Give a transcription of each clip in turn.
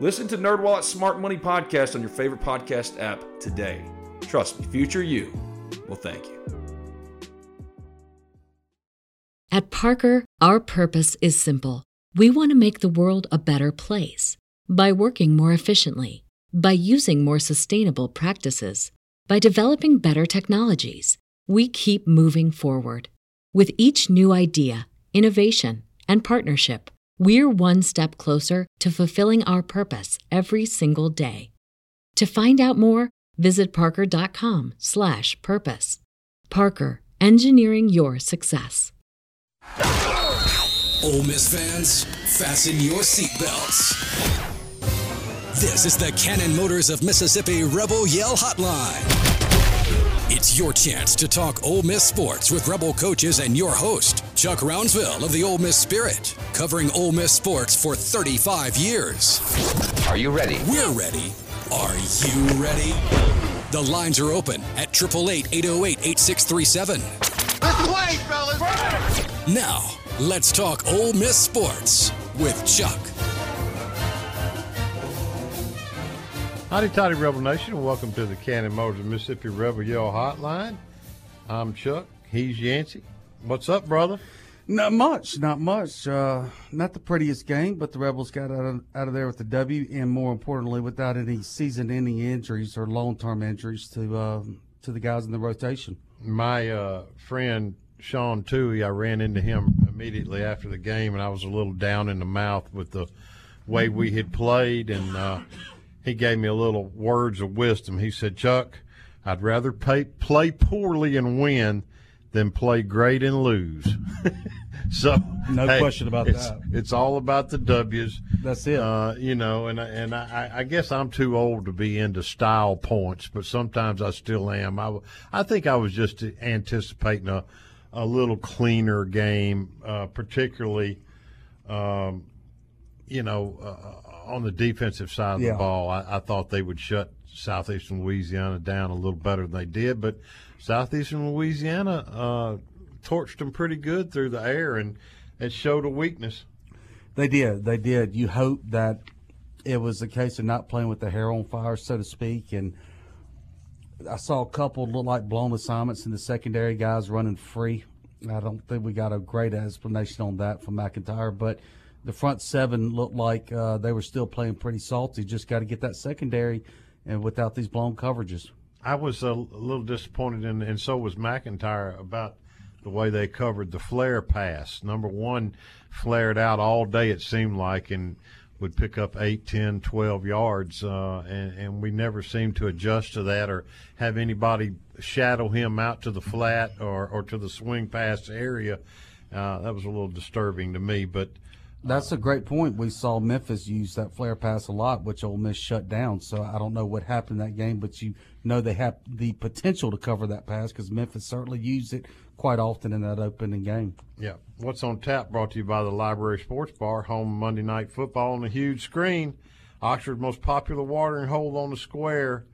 Listen to NerdWallet's Smart Money Podcast on your favorite podcast app today. Trust me, future you will thank you. At Parker, our purpose is simple. We want to make the world a better place. By working more efficiently, by using more sustainable practices, by developing better technologies, we keep moving forward. With each new idea, innovation, and partnership, we're one step closer to fulfilling our purpose every single day. To find out more, visit parker.com/purpose. Parker, engineering your success. Ole Miss fans, fasten your seatbelts. This is the Cannon Motors of Mississippi Rebel Yell Hotline. It's your chance to talk Ole Miss sports with Rebel coaches and your host, Chuck Roundsville of the Ole Miss Spirit, covering Ole Miss sports for 35 years. Are you ready? We're ready. Are you ready? The lines are open at 888-808-8637. Let's play, fellas! Now, let's talk Ole Miss sports with Chuck. Howdy, toddy, Rebel Nation, and welcome to the Cannon Motors of Mississippi Rebel Yell Hotline. I'm Chuck. He's Yancey. What's up, brother? Not much. Not the prettiest game, but the Rebels got out of there with the W, and more importantly, without any season-ending injuries or long-term injuries to the guys in the rotation. My friend Sean Toohey, I ran into him immediately after the game, and I was a little down in the mouth with the way we had played, and he gave me a little words of wisdom. He said, Chuck, I'd rather play poorly and win than play great and lose. So no question about that. It's all about the W's. That's it. I guess I'm too old to be into style points, but sometimes I still am. I think I was just anticipating a little cleaner game, particularly, on the defensive side of the ball. I thought they would shut Southeastern Louisiana down a little better than they did, but Southeastern Louisiana torched them pretty good through the air, and it showed a weakness. They did. You hope that it was a case of not playing with the hair on fire, so to speak, and I saw a couple look like blown assignments in the secondary, guys running free. I don't think we got a great explanation on that from McIntyre, but the front seven looked like they were still playing pretty salty. Just got to get that secondary and without these blown coverages. I was a little disappointed, and so was McIntyre, about the way they covered the flare pass. Number one flared out all day, it seemed like, and would pick up 8, 10, 12 yards, and we never seemed to adjust to that or have anybody shadow him out to the flat or to the swing pass area. That was a little disturbing to me, but that's a great point. We saw Memphis use that flare pass a lot, which Ole Miss shut down. So I don't know what happened in that game, but you know they have the potential to cover that pass because Memphis certainly used it quite often in that opening game. Yeah. What's on tap brought to you by the Library Sports Bar, home Monday Night Football on a huge screen. Oxford's most popular watering hole on the square,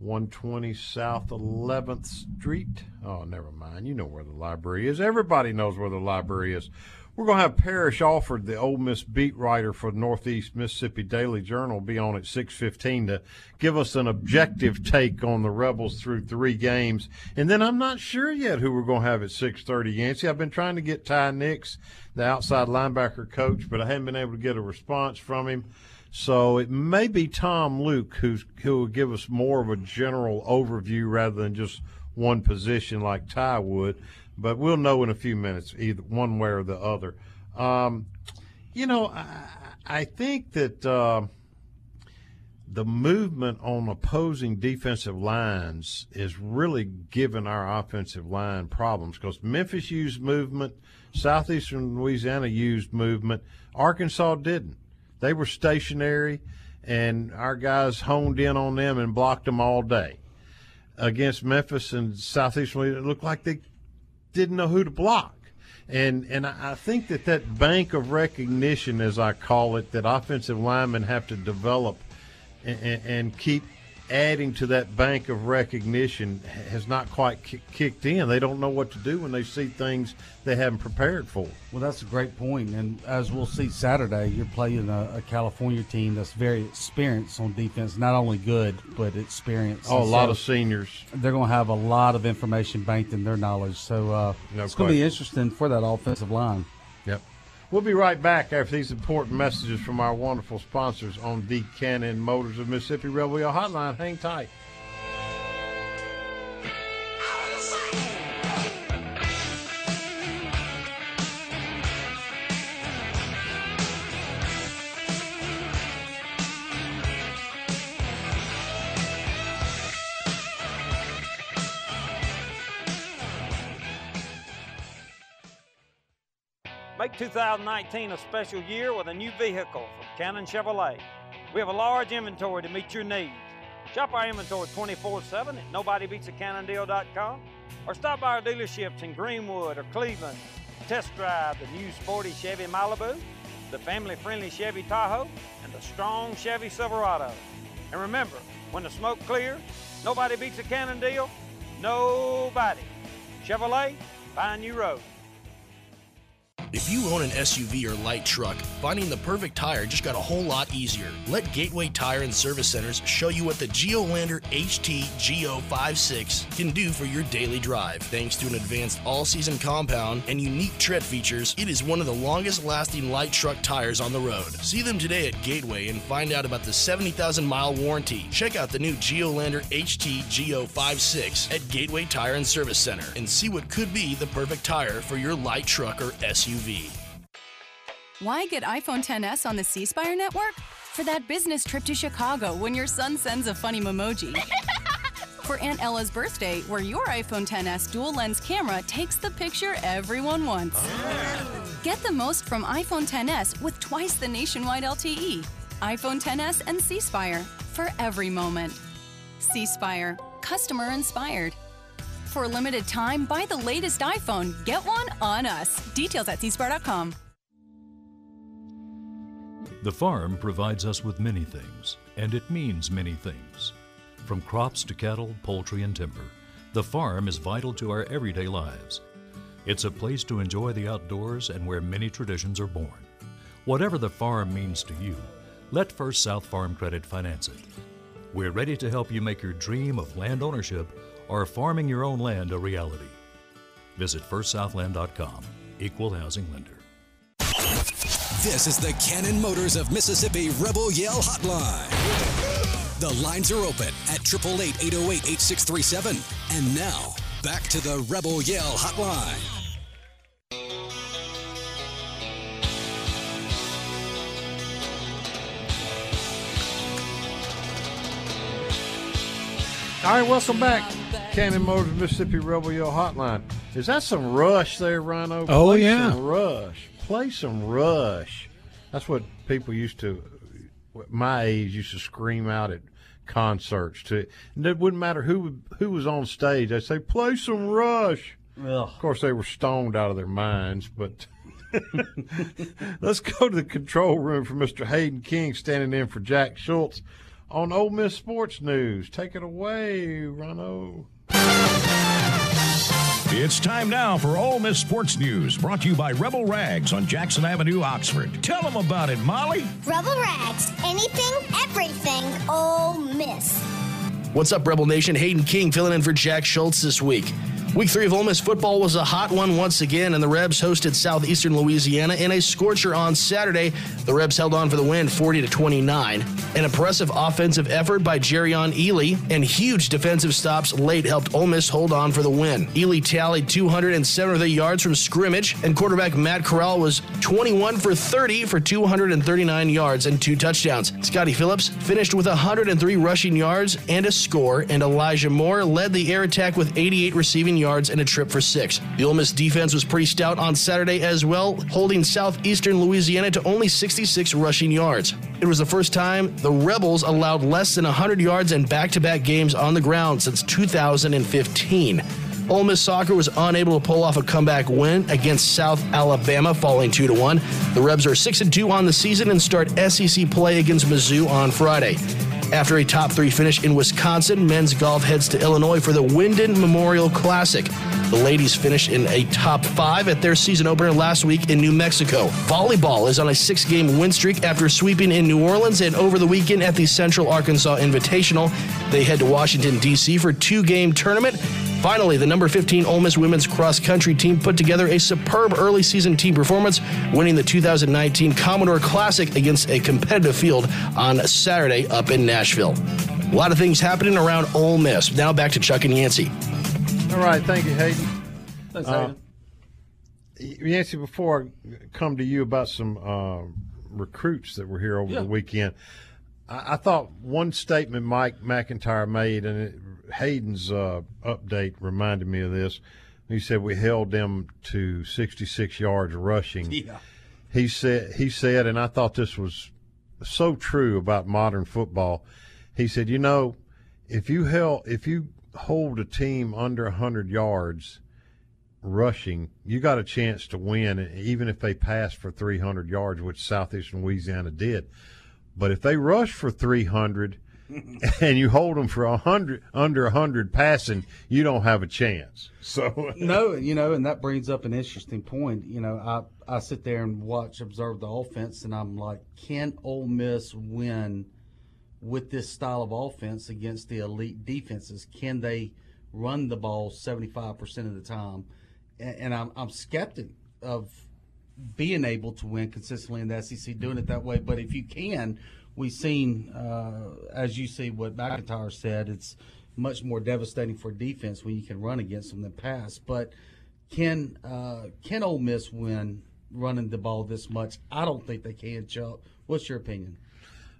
120 South 11th Street. Oh, never mind. You know where the library is. Everybody knows where the library is. We're going to have Parrish Alford, the Ole Miss beat writer for Northeast Mississippi Daily Journal, be on at 6:15 to give us an objective take on the Rebels through three games. And then I'm not sure yet who we're going to have at 6:30, Yancey. I've been trying to get Ty Nix, the outside linebacker coach, but I haven't been able to get a response from him. So it may be Tom Luke who will give us more of a general overview rather than just one position like Ty would. But we'll know in a few minutes, either one way or the other. I think that the movement on opposing defensive lines is really giving our offensive line problems, because Memphis used movement, Southeastern Louisiana used movement, Arkansas didn't. They were stationary, and our guys honed in on them and blocked them all day. Against Memphis and Southeastern Louisiana, it looked like they didn't know who to block. And I think that bank of recognition, as I call it, that offensive linemen have to develop and keep adding to that bank of recognition, has not quite kicked in. They don't know what to do when they see things they haven't prepared for. Well, that's a great point. And as we'll see Saturday, you're playing a California team that's very experienced on defense, not only good, but experienced. Oh, and a lot of seniors. They're going to have a lot of information banked in their knowledge. So it's going to be interesting for that offensive line. Yep. We'll be right back after these important messages from our wonderful sponsors on the Cannon Motors of Mississippi Rebel Wheel Hotline. Hang tight. Make 2019 a special year with a new vehicle from Cannon Chevrolet. We have a large inventory to meet your needs. Shop our inventory 24/7 at nobodybeatsacannondeal.com, or stop by our dealerships in Greenwood or Cleveland. Test drive the new sporty Chevy Malibu, the family-friendly Chevy Tahoe, and the strong Chevy Silverado. And remember, when the smoke clears, nobody beats a Cannon deal. Nobody. Chevrolet, find new roads. If you own an SUV or light truck, finding the perfect tire just got a whole lot easier. Let Gateway Tire and Service Centers show you what the Geolander HT-GO56 can do for your daily drive. Thanks to an advanced all-season compound and unique tread features, it is one of the longest-lasting light truck tires on the road. See them today at Gateway and find out about the 70,000-mile warranty. Check out the new Geolander HT-GO56 at Gateway Tire and Service Center and see what could be the perfect tire for your light truck or SUV. Why get iPhone XS on the C-Spire network? For that business trip to Chicago when your son sends a funny memoji. For Aunt Ella's birthday, where your iPhone XS dual-lens camera takes the picture everyone wants. Oh. Get the most from iPhone XS with twice the nationwide LTE. iPhone XS and C-Spire for every moment. C-Spire, customer inspired. For a limited time, buy the latest iPhone. Get one on us. Details at cspire.com. The farm provides us with many things, and it means many things. From crops to cattle, poultry, and timber, the farm is vital to our everyday lives. It's a place to enjoy the outdoors and where many traditions are born. Whatever the farm means to you, let First South Farm Credit finance it. We're ready to help you make your dream of land ownership or farming your own land a reality. Visit firstsouthland.com. Equal housing lender. This is the Cannon Motors of Mississippi Rebel Yell Hotline. The lines are open at 888-808-8637. And now, back to the Rebel Yell Hotline. All right, welcome back. Cannon Motors, Mississippi Rebel Yell Hotline. Is that some Rush there, Rhino? Oh, yeah. Some Rush. Play some Rush. That's what people used to, my age, used to scream out at concerts. And it wouldn't matter who was on stage. They'd say, play some Rush. Ugh. Of course, they were stoned out of their minds, but let's go to the control room for Mr. Hayden King, standing in for Jack Schultz on Ole Miss Sports News. Take it away, Rhino. It's time now for Ole Miss Sports News, brought to you by Rebel Rags on Jackson Avenue, Oxford. Tell them about it, Molly. Rebel Rags. Anything, everything, Ole Miss. What's up, Rebel Nation? Hayden King filling in for Jack Schultz this week. Week 3 of Ole Miss football was a hot one once again, and the Rebs hosted Southeastern Louisiana in a scorcher on Saturday. The Rebs held on for the win 40-29. An impressive offensive effort by Jerrion Ealy and huge defensive stops late helped Ole Miss hold on for the win. Ealy tallied 207 of the yards from scrimmage, and quarterback Matt Corral was 21 for 30 for 239 yards and 2 touchdowns. Scotty Phillips finished with 103 rushing yards and a score, and Elijah Moore led the air attack with 88 receiving yards and a trip for 6. The Ole Miss defense was pretty stout on Saturday as well, holding Southeastern Louisiana to only 66 rushing yards. It was the first time the Rebels allowed less than 100 yards in back-to-back games on the ground since 2015. Ole Miss soccer was unable to pull off a comeback win against South Alabama, falling 2-1. The Rebs are 6-2 on the season and start SEC play against Mizzou on Friday. After a top-3 finish in Wisconsin, men's golf heads to Illinois for the Wyndon Memorial Classic. The ladies finished in a top 5 at their season opener last week in New Mexico. Volleyball is on a 6-game win streak after sweeping in New Orleans and over the weekend at the Central Arkansas Invitational. They head to Washington, D.C. for a 2-game tournament. Finally, the number 15 Ole Miss women's cross-country team put together a superb early-season team performance, winning the 2019 Commodore Classic against a competitive field on Saturday up in Nashville. A lot of things happening around Ole Miss. Now back to Chuck and Yancey. All right, thank you, Hayden. Thanks, Hayden. Yancey, before I come to you about some recruits that were here over the weekend, I thought one statement Mike McIntyre made, and Hayden's update reminded me of this. He said we held them to 66 yards rushing. Yeah. He said, and I thought this was so true about modern football. He said, you know, if you hold a team under 100 yards rushing, you got a chance to win, even if they pass for 300 yards, which Southeastern Louisiana did. But if they rush for 300 and you hold them for 100 under 100 passing, you don't have a chance. So no, you know, and that brings up an interesting point. You know, I sit there and observe the offense, and I'm like, can Ole Miss win with this style of offense against the elite defenses? Can they run the ball 75% of the time? And I'm skeptic of being able to win consistently in the SEC, doing it that way. But if you can, we've seen, as you see what McIntyre said, it's much more devastating for defense when you can run against them than pass. But can Ole Miss win running the ball this much? I don't think they can, Chuck. What's your opinion?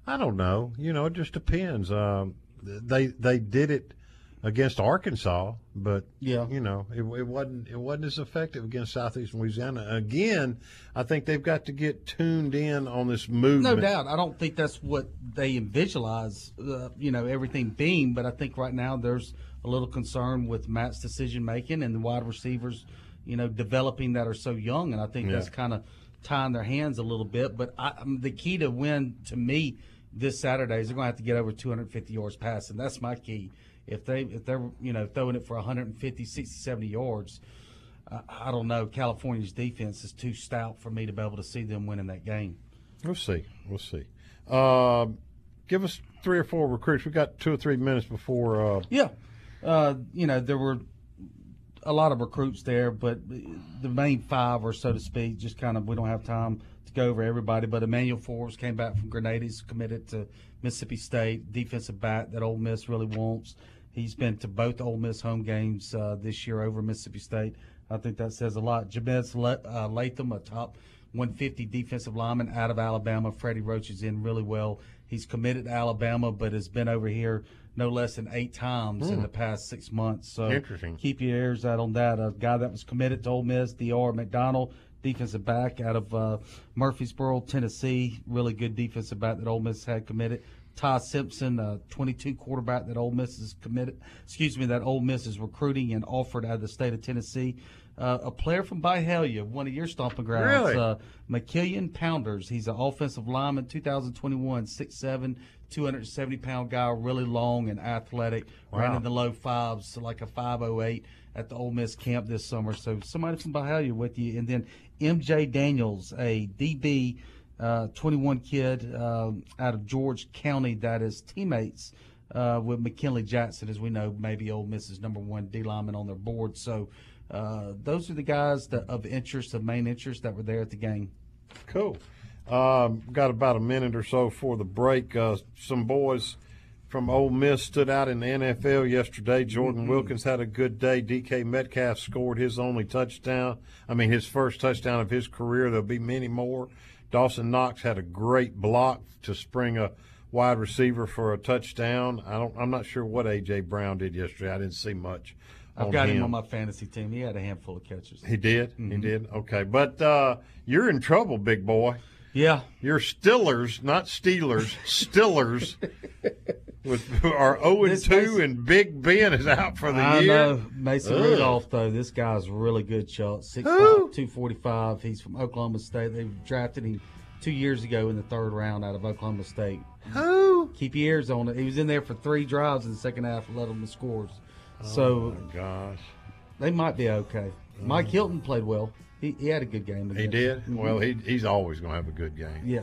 I don't know. You know, it just depends. They did it against Arkansas, but you know, it wasn't as effective against Southeastern Louisiana. Again, I think they've got to get tuned in on this movement. No doubt. I don't think that's what they visualize, you know, everything being, but I think right now there's a little concern with Matt's decision-making and the wide receivers, you know, developing that are so young, and I think that's kind of tying their hands a little bit. But the key to win, to me, this Saturday is they're going to have to get over 250 yards passing. That's my key. If they're you know, throwing it for 150, 60, 70 yards, I don't know. California's defense is too stout for me to be able to see them winning that game. We'll see. Give us 3 or 4 recruits. We got 2 or 3 minutes before. You know, there were a lot of recruits there, but the main 5 or so to speak, just kind of, we don't have time to go over everybody. But Emmanuel Forbes came back from Grenada. He's committed to Mississippi State, defensive back that Ole Miss really wants. He's been to both Ole Miss home games this year over Mississippi State. I think that says a lot. Jabez Latham, a top 150 defensive lineman out of Alabama. Freddie Roach is in really well. He's committed to Alabama, but has been over here no less than 8 times in the past 6 months. So interesting. Keep your ears out on that. A guy that was committed to Ole Miss, D.R. McDonald, defensive back out of Murfreesboro, Tennessee. Really good defensive back that Ole Miss had committed. Ty Simpson, 22 quarterback that Ole Miss is committed. Excuse me, that Ole Miss is recruiting and offered out of the state of Tennessee. A player from Byhalia, one of your stomping grounds, really? McKillian Pounders. He's an offensive lineman, 2021, 6'7", 270-pound guy, really long and athletic. Wow. Ran in the low fives, so like a 5.08 at the Ole Miss camp this summer. So somebody from Byhalia with you. And then MJ Daniels, a DB, 21 kid out of George County that is teammates with McKinley Jackson, as we know, maybe Ole Miss's number one D lineman on their board. So those are the guys that of interest, of main interest, that were there at the game. Cool. Got about a minute or so for the break. Some boys from Ole Miss stood out in the NFL yesterday. Jordan Wilkins had a good day. D.K. Metcalf scored his only touchdown. I mean, his first touchdown of his career. There'll be many more. Dawson Knox had a great block to spring a wide receiver for a touchdown. I'm not sure what A.J. Brown did yesterday. I didn't see much. I've got him on my fantasy team. He had a handful of catches. He did? Mm-hmm. He did? Okay. But you're in trouble, big boy. Yeah. You're Stillers, not Steelers, Stillers. Are 0-2, and Big Ben is out for the year. I know. Mason Rudolph, though, this guy's really good, Chuck. 6'5", 245. He's from Oklahoma State. They drafted him 2 years ago in the third round out of Oklahoma State. Who? Keep your ears on it. He was in there for 3 drives in the second half and led them to scores. So, oh my gosh. They might be okay. Mike Hilton played well. He had a good game. He did? Mm-hmm. Well, he's always going to have a good game. Yeah.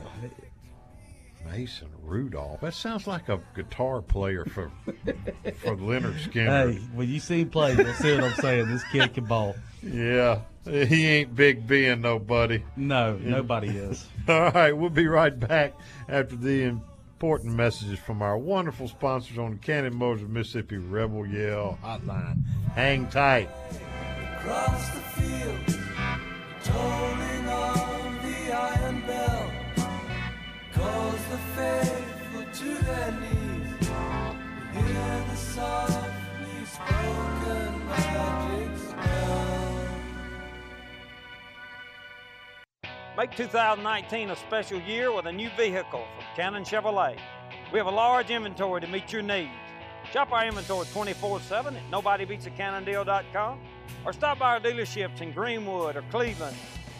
Mason Rudolph. That sounds like a guitar player for Leonard Skinner. Hey, when you see him play, you'll see what I'm saying. This kid can ball. Yeah. He ain't Big Ben, nobody. No, nobody is. All right, we'll be right back after the important messages from our wonderful sponsors on the Cannon Motors of Mississippi Rebel Yell Hotline. Hang tight. Across the field, tolling on the iron bell, calls the faithful to their knees. Hear the softly spoken magic spell. Make 2019 a special year with a new vehicle from Cannon Chevrolet. We have a large inventory to meet your needs. Shop our inventory 24/7 at nobodybeatsacannondeal.com, or stop by our dealerships in Greenwood or Cleveland.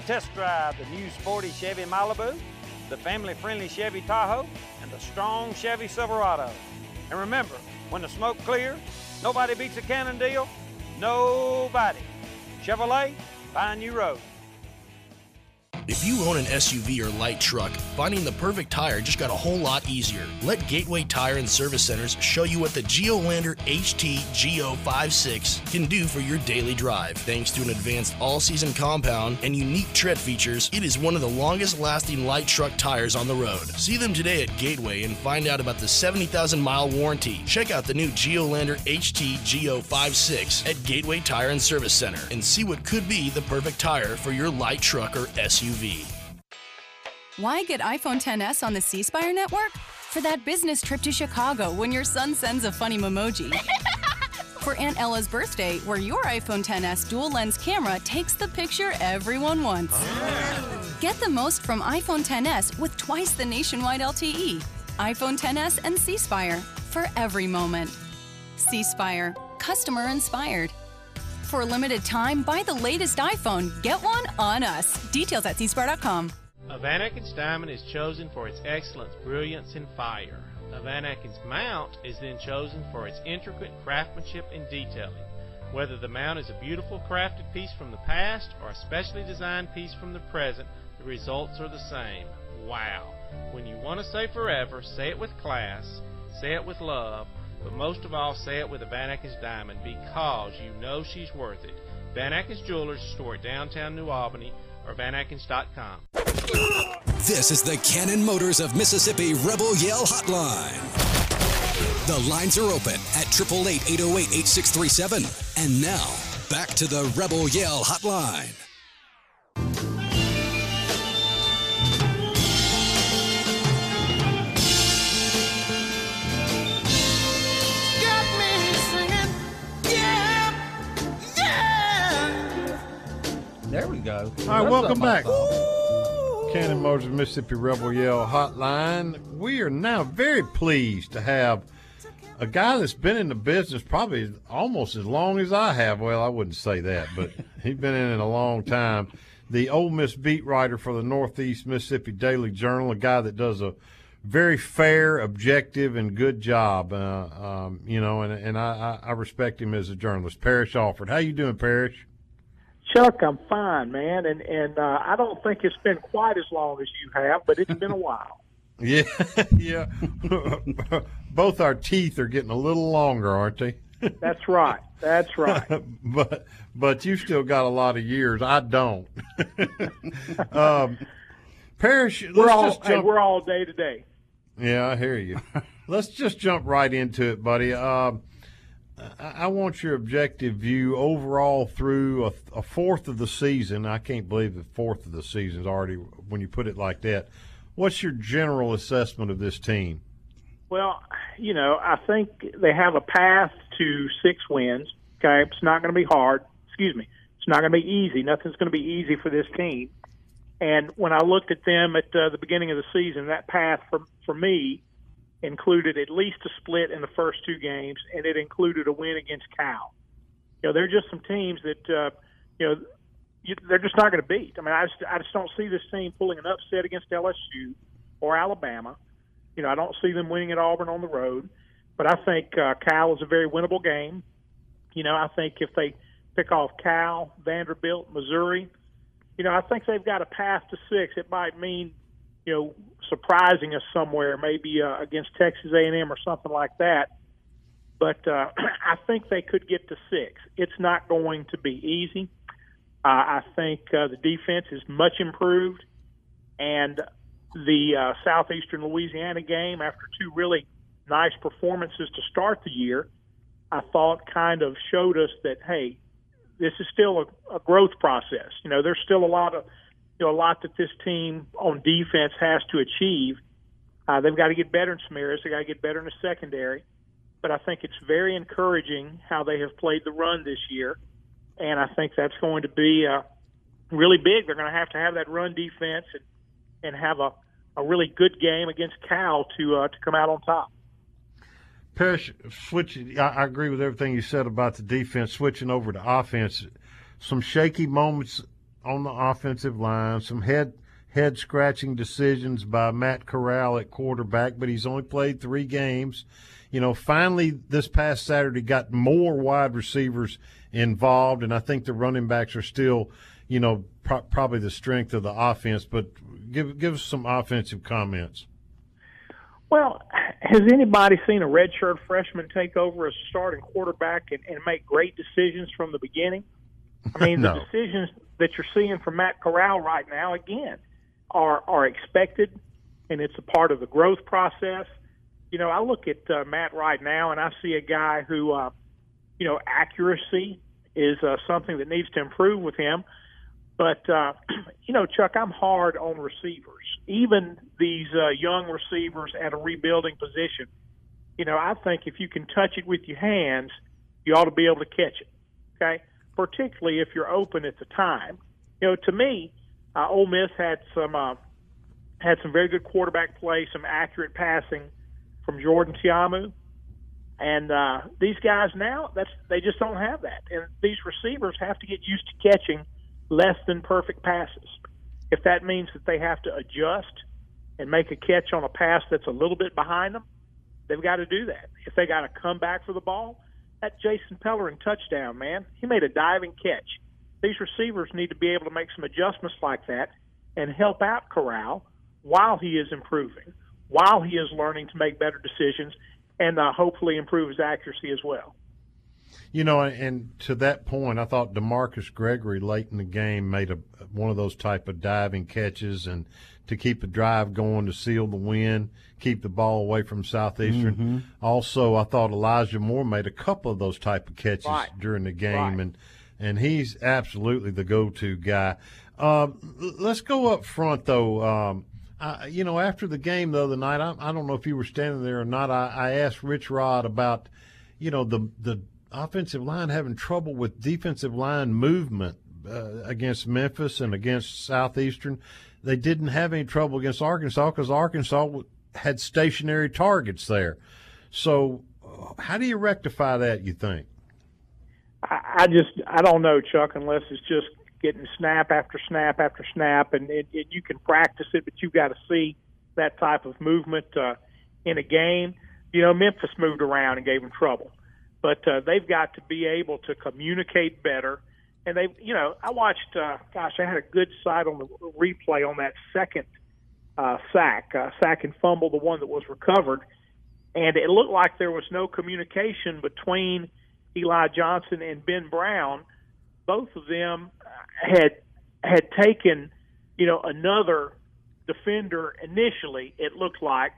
Test drive the new sporty Chevy Malibu, the family-friendly Chevy Tahoe, and the strong Chevy Silverado. And remember, when the smoke clears, nobody beats a Cannon deal. Nobody. Chevrolet, find new road. If you own an SUV or light truck, finding the perfect tire just got a whole lot easier. Let Gateway Tire and Service Centers show you what the Geolander HT GO56 can do for your daily drive. Thanks to an advanced all-season compound and unique tread features, it is one of the longest-lasting light truck tires on the road. See them today at Gateway and find out about the 70,000-mile warranty. Check out the new Geolander HT GO56 at Gateway Tire and Service Center and see what could be the perfect tire for your light truck or SUV. Why get iPhone XS on the C-Spire network? For that business trip to Chicago when your son sends a funny memoji. For Aunt Ella's birthday, where your iPhone XS dual-lens camera takes the picture everyone wants. Get the most from iPhone XS with twice the nationwide LTE. iPhone XS and C-Spire for every moment. C-Spire, customer inspired. For a limited time, buy the latest iPhone. Get one on us. Details at cspar.com. A Van Eckens diamond is chosen for its excellence, brilliance, and fire. A Van Eckens mount is then chosen for its intricate craftsmanship and detailing. Whether the mount is a beautiful crafted piece from the past or a specially designed piece from the present, the results are the same. Wow. When you want to say forever, say it with class, say it with love, but most of all, say it with a Van Eckens diamond, because you know she's worth it. Van Eckens Jewelers, store at downtown New Albany, or VanEckens.com. This is the Cannon Motors of Mississippi Rebel Yell Hotline. The lines are open at 888-808-8637. And now, back to the Rebel Yell Hotline. There we go. All right, welcome back. Cannon Motors of Mississippi Rebel Yell Hotline. We are now very pleased to have a guy that's been in the business probably almost as long as I have. Well, I wouldn't say that, but he's been in it a long time. The Ole Miss beat writer for the Northeast Mississippi Daily Journal, a guy that does a very fair, objective, and good job. I respect him as a journalist. Parrish Alford. How you doing, Parrish? Chuck, I'm fine, man, and I don't think it's been quite as long as you have, but it's been a while. Yeah, yeah. Both our teeth are getting a little longer, aren't they? That's right. That's right. But you've still got a lot of years. I don't. Parrish, we're all day to day. Yeah, I hear you. Let's just jump right into it, buddy. I want your objective view overall through a fourth of the season. I can't believe the fourth of the season is already, when you put it like that. What's your general assessment of this team? Well, you know, I think they have a path to 6 wins. Okay, it's not going to be hard. Excuse me. It's not going to be easy. Nothing's going to be easy for this team. And when I looked at them at the beginning of the season, that path for me included at least a split in the first 2 games, and it included a win against Cal. You know, they're just some teams that, they're just not going to beat. I mean, I just don't see this team pulling an upset against LSU or Alabama. You know, I don't see them winning at Auburn on the road. But I think Cal is a very winnable game. You know, I think if they pick off Cal, Vanderbilt, Missouri, you know, I think they've got a path to 6. It might mean, you know, surprising us somewhere, maybe against Texas A&M or something like that. But I think they could get to 6. It's not going to be easy. I think the defense is much improved, and the Southeastern Louisiana game, after 2 really nice performances to start the year, I thought kind of showed us that, hey, this is still a growth process. You know, there's still a lot that this team on defense has to achieve. They've got to get better in some areas. They've got to get better in the secondary. But I think it's very encouraging how they have played the run this year, and I think that's going to be really big. They're going to have that run defense and have a really good game against Cal to come out on top. Parrish, I agree with everything you said about the defense. Switching over to offense, some shaky moments on the offensive line, some head-scratching decisions by Matt Corral at quarterback, but he's only played 3 games. You know, finally this past Saturday got more wide receivers involved, and I think the running backs are still, you know, probably the strength of the offense. But give us some offensive comments. Well, has anybody seen a redshirt freshman take over as starting quarterback and make great decisions from the beginning? I mean, no. The decisions that you're seeing from Matt Corral right now, again, are expected, and it's a part of the growth process. You know, I look at Matt right now, and I see a guy who, you know, accuracy is something that needs to improve with him. But, you know, Chuck, I'm hard on receivers, even these young receivers at a rebuilding position. You know, I think if you can touch it with your hands, you ought to be able to catch it, okay, particularly if you're open at the time. You know, to me, Ole Miss had some very good quarterback play, some accurate passing from Jordan Tiamu. And these guys now, they just don't have that. And these receivers have to get used to catching less than perfect passes. If that means that they have to adjust and make a catch on a pass that's a little bit behind them, they've got to do that. If they got to come back for the ball, that Jason Pellerin touchdown, man, he made a diving catch. These receivers need to be able to make some adjustments like that and help out Corral while he is improving, while he is learning to make better decisions and hopefully improve his accuracy as well. You know, and to that point, I thought DeMarcus Gregory late in the game made one of those type of diving catches and to keep a drive going to seal the win, keep the ball away from Southeastern. Mm-hmm. Also, I thought Elijah Moore made a couple of those type of catches during the game, and he's absolutely the go-to guy. Let's go up front, though. You know, after the game the other night, I don't know if you were standing there or not, I asked Rich Rod about, you know, the offensive line having trouble with defensive line movement against Memphis and against Southeastern. They didn't have any trouble against Arkansas because Arkansas had stationary targets there. So how do you rectify that, you think? I don't know, Chuck, unless it's just getting snap after snap after snap, and you can practice it, but you've got to see that type of movement in a game. You know, Memphis moved around and gave them trouble. But they've got to be able to communicate better. And I watched, I had a good sight on the replay on that second sack and fumble, the one that was recovered. And it looked like there was no communication between Eli Johnson and Ben Brown. Both of them had taken, another defender initially, it looked like.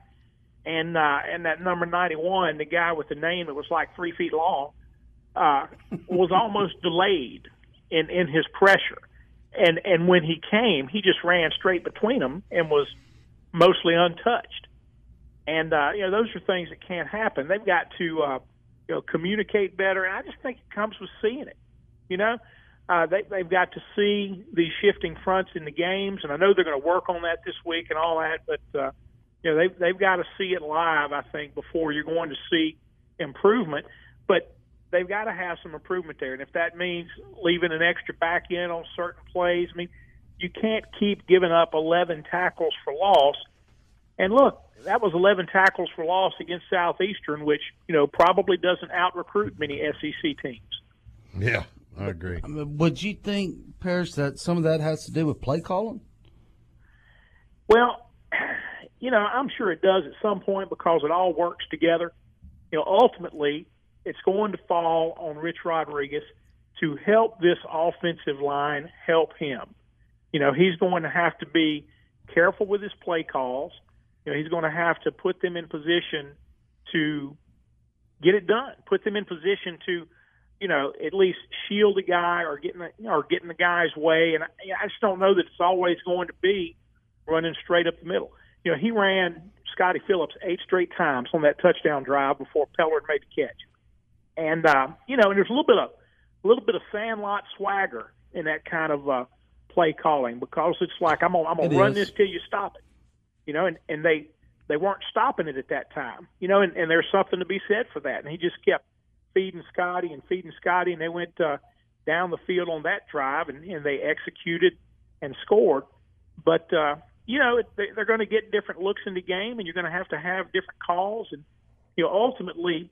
And that number 91, the guy with the name that was like 3 feet long, was almost delayed in his pressure. And when he came, he just ran straight between them and was mostly untouched. And, those are things that can't happen. They've got to, communicate better. And I just think it comes with seeing it. They've got to see these shifting fronts in the games. And I know they're going to work on that this week and all that. But, they've got to see it live, I think, before you're going to see improvement. But they've got to have some improvement there. And if that means leaving an extra back end on certain plays, I mean, you can't keep giving up 11 tackles for loss. And look, that was 11 tackles for loss against Southeastern, which, probably doesn't out-recruit many SEC teams. Yeah, I agree. I mean, would you think, Parrish, that some of that has to do with play calling? Well, I'm sure it does at some point because it all works together. Ultimately, it's going to fall on Rich Rodriguez to help this offensive line help him. He's going to have to be careful with his play calls. He's going to have to put them in position to get it done, put them in position to, at least shield a guy or get in the guy's way. And I just don't know that it's always going to be running straight up the middle. He ran Scotty Phillips 8 straight times on that touchdown drive before Pellard made the catch. And, and there's a little bit of Sandlot swagger in that kind of play calling because it's like, I'm going to run this till you stop it. And they weren't stopping it at that time, and there's something to be said for that. And he just kept feeding Scotty, and they went down the field on that drive, and they executed and scored. But, they're going to get different looks in the game, and you're going to have different calls. And, ultimately,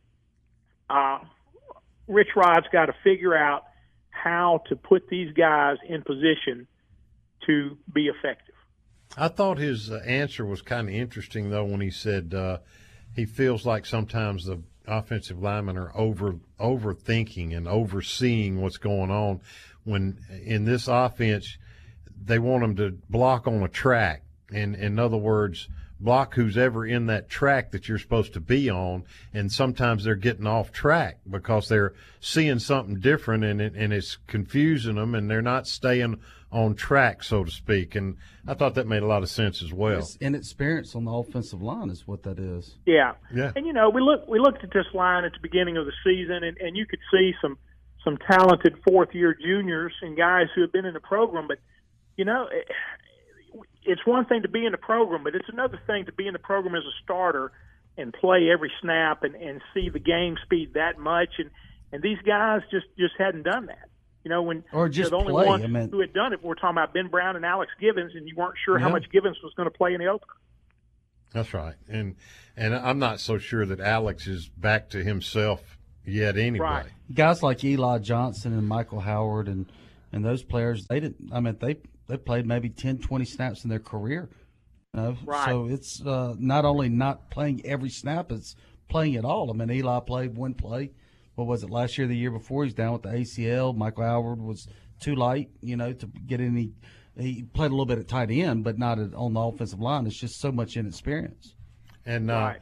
Rich Rod's got to figure out how to put these guys in position to be effective. I thought his answer was kind of interesting, though, when he said he feels like sometimes the offensive linemen are overthinking and overseeing what's going on. When in this offense, they want them to block on a track. And in other words, block who's ever in that track that you're supposed to be on. And sometimes they're getting off track because they're seeing something different, and it's confusing them, and they're not staying on track, so to speak. And I thought that made a lot of sense as well. It's inexperience on the offensive line is what that is. Yeah. And, we looked at this line at the beginning of the season, and you could see some talented fourth-year juniors and guys who have been in the program. But, it's one thing to be in the program, but it's another thing to be in the program as a starter and play every snap and see the game speed that much. And these guys just hadn't done that. Who had done it, we're talking about Ben Brown and Alex Givens, and you weren't sure how much Givens was going to play in the opener. That's right. And I'm not so sure that Alex is back to himself yet anyway. Right. Guys like Eli Johnson and Michael Howard and those players, they played maybe 10, 20 snaps in their career. Right. So it's not only not playing every snap, it's playing it all. Eli played one play. What was it, last year, the year before? He's down with the ACL. Michael Howard was too light, to get any. He played a little bit at tight end, but not on the offensive line. It's just so much inexperience. And right.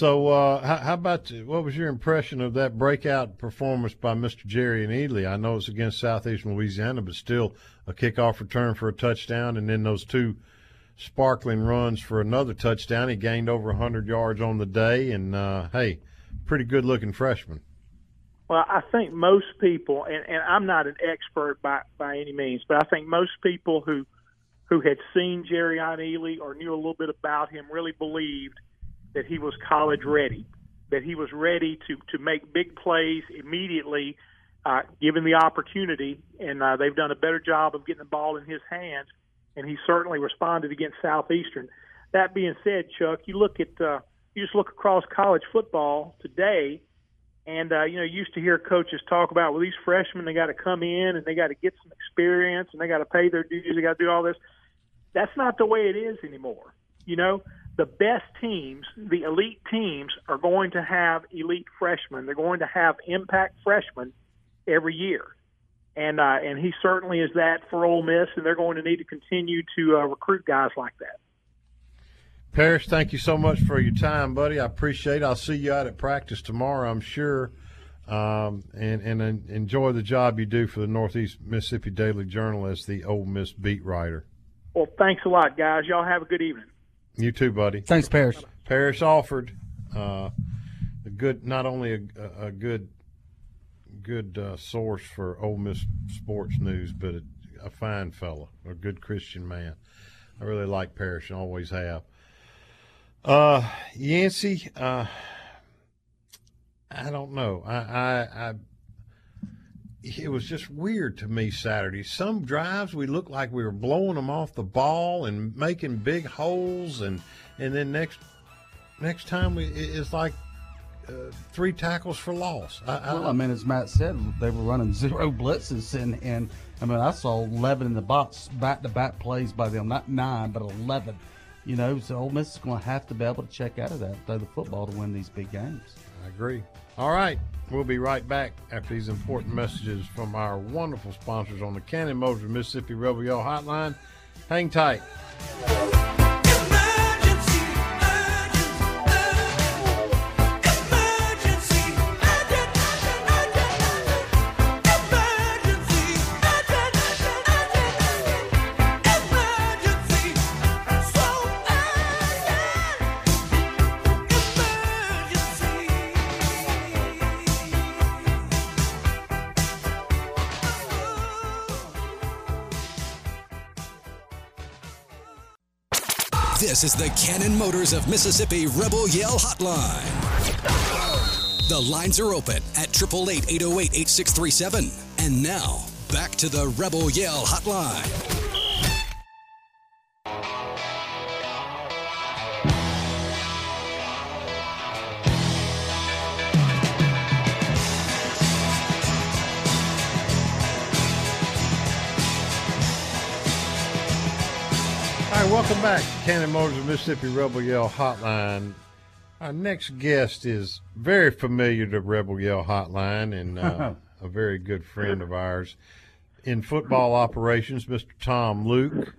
How about what was your impression of that breakout performance by Mr. Jerrion Ealy? I know it's against Southeastern Louisiana, but still a kickoff return for a touchdown, and then those two sparkling runs for another touchdown. He gained over 100 yards on the day, and, pretty good-looking freshman. Well, I think most people, and I'm not an expert by any means, but I think most people who had seen Jerrion Ealy or knew a little bit about him really believed that he was college ready, that he was ready to make big plays immediately given the opportunity, and they've done a better job of getting the ball in his hands, and he certainly responded against Southeastern. That being said, Chuck, you just look across college football today. And, you used to hear coaches talk about, well, these freshmen, they got to come in and they got to get some experience and they got to pay their dues, they got to do all this. That's not the way it is anymore. You know, the best teams, the elite teams, are going to have elite freshmen. They're going to have impact freshmen every year. And he certainly is that for Ole Miss, and they're going to need to continue to recruit guys like that. Parrish, thank you so much for your time, buddy. I appreciate it. I'll see you out at practice tomorrow, I'm sure. And enjoy the job you do for the Northeast Mississippi Daily Journal as the Ole Miss beat writer. Well, thanks a lot, guys. Y'all have a good evening. You too, buddy. Thanks, Parrish. Parrish Alford, not only a good source for Ole Miss sports news, but a fine fella, a good Christian man. I really like Parrish and always have. Yancey, I don't know. I it was just weird to me Saturday. Some drives we looked like we were blowing them off the ball and making big holes, and then next time it's like 3 tackles for loss. As Matt said, they were running 0 blitzes, and I saw 11 in the box, back-to-back plays by them, not 9 but 11. You know, so Ole Miss is going to have to be able to check out of that and throw the football to win these big games. I agree. All right. We'll be right back after these important messages from our wonderful sponsors on the Cannon Motors Mississippi Rebel Yell Hotline. Hang tight. This is the Cannon Motors of Mississippi Rebel Yell Hotline. The lines are open at 888-808-8637. And now, back to the Rebel Yell Hotline. Welcome back to Cannon Motors of Mississippi Rebel Yell Hotline. Our next guest is very familiar to Rebel Yell Hotline and a very good friend of ours in football operations, Mr. Tom Luke.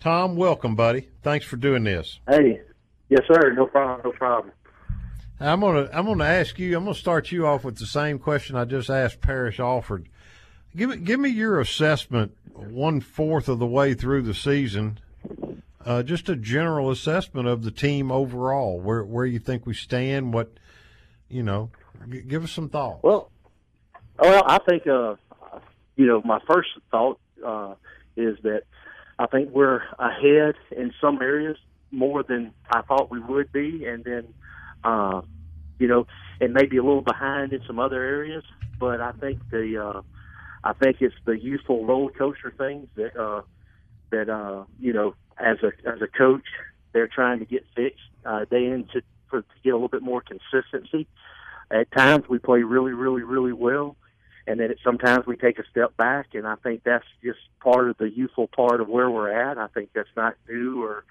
Tom, welcome, buddy. Thanks for doing this. Hey, yes, sir. No problem. I'm gonna ask you. I'm gonna start you off with the same question I just asked Parrish Alford. Give me your assessment 1/4 of the way through the season. Just a general assessment of the team overall, where you think we stand, what, you know, give us some thought. Well, I think, my first thought is that I think we're ahead in some areas more than I thought we would be, and then, and maybe a little behind in some other areas. But I think it's the youthful roller coaster things that as a coach, they're trying to get fixed day in to get a little bit more consistency. At times we play really, really, really well, and then sometimes we take a step back, and I think that's just part of the youthful part of where we're at. I think that's not new or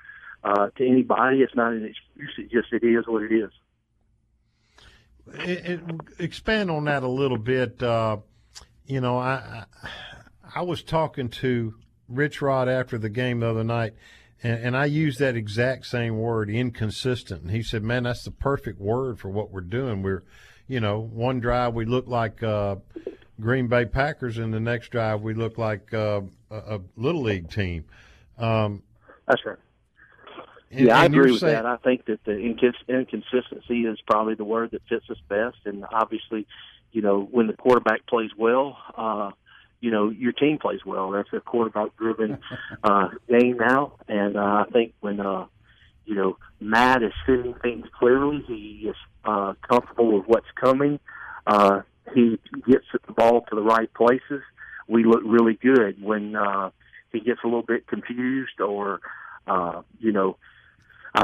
to anybody. It's not an excuse. It just it is what it is. Expand on that a little bit. I was talking to Rich Rod after the game the other night, and I used that exact same word, inconsistent. And he said, man, that's the perfect word for what we're doing. We're, one drive we look like Green Bay Packers, and the next drive we look like a Little League team. That's right. I agree with that. I think that the inconsistency is probably the word that fits us best. And obviously, when the quarterback plays well, your team plays well. That's a quarterback-driven game now. And I think when, Matt is seeing things clearly, he is comfortable with what's coming. He gets the ball to the right places. We look really good. When he gets a little bit confused or, I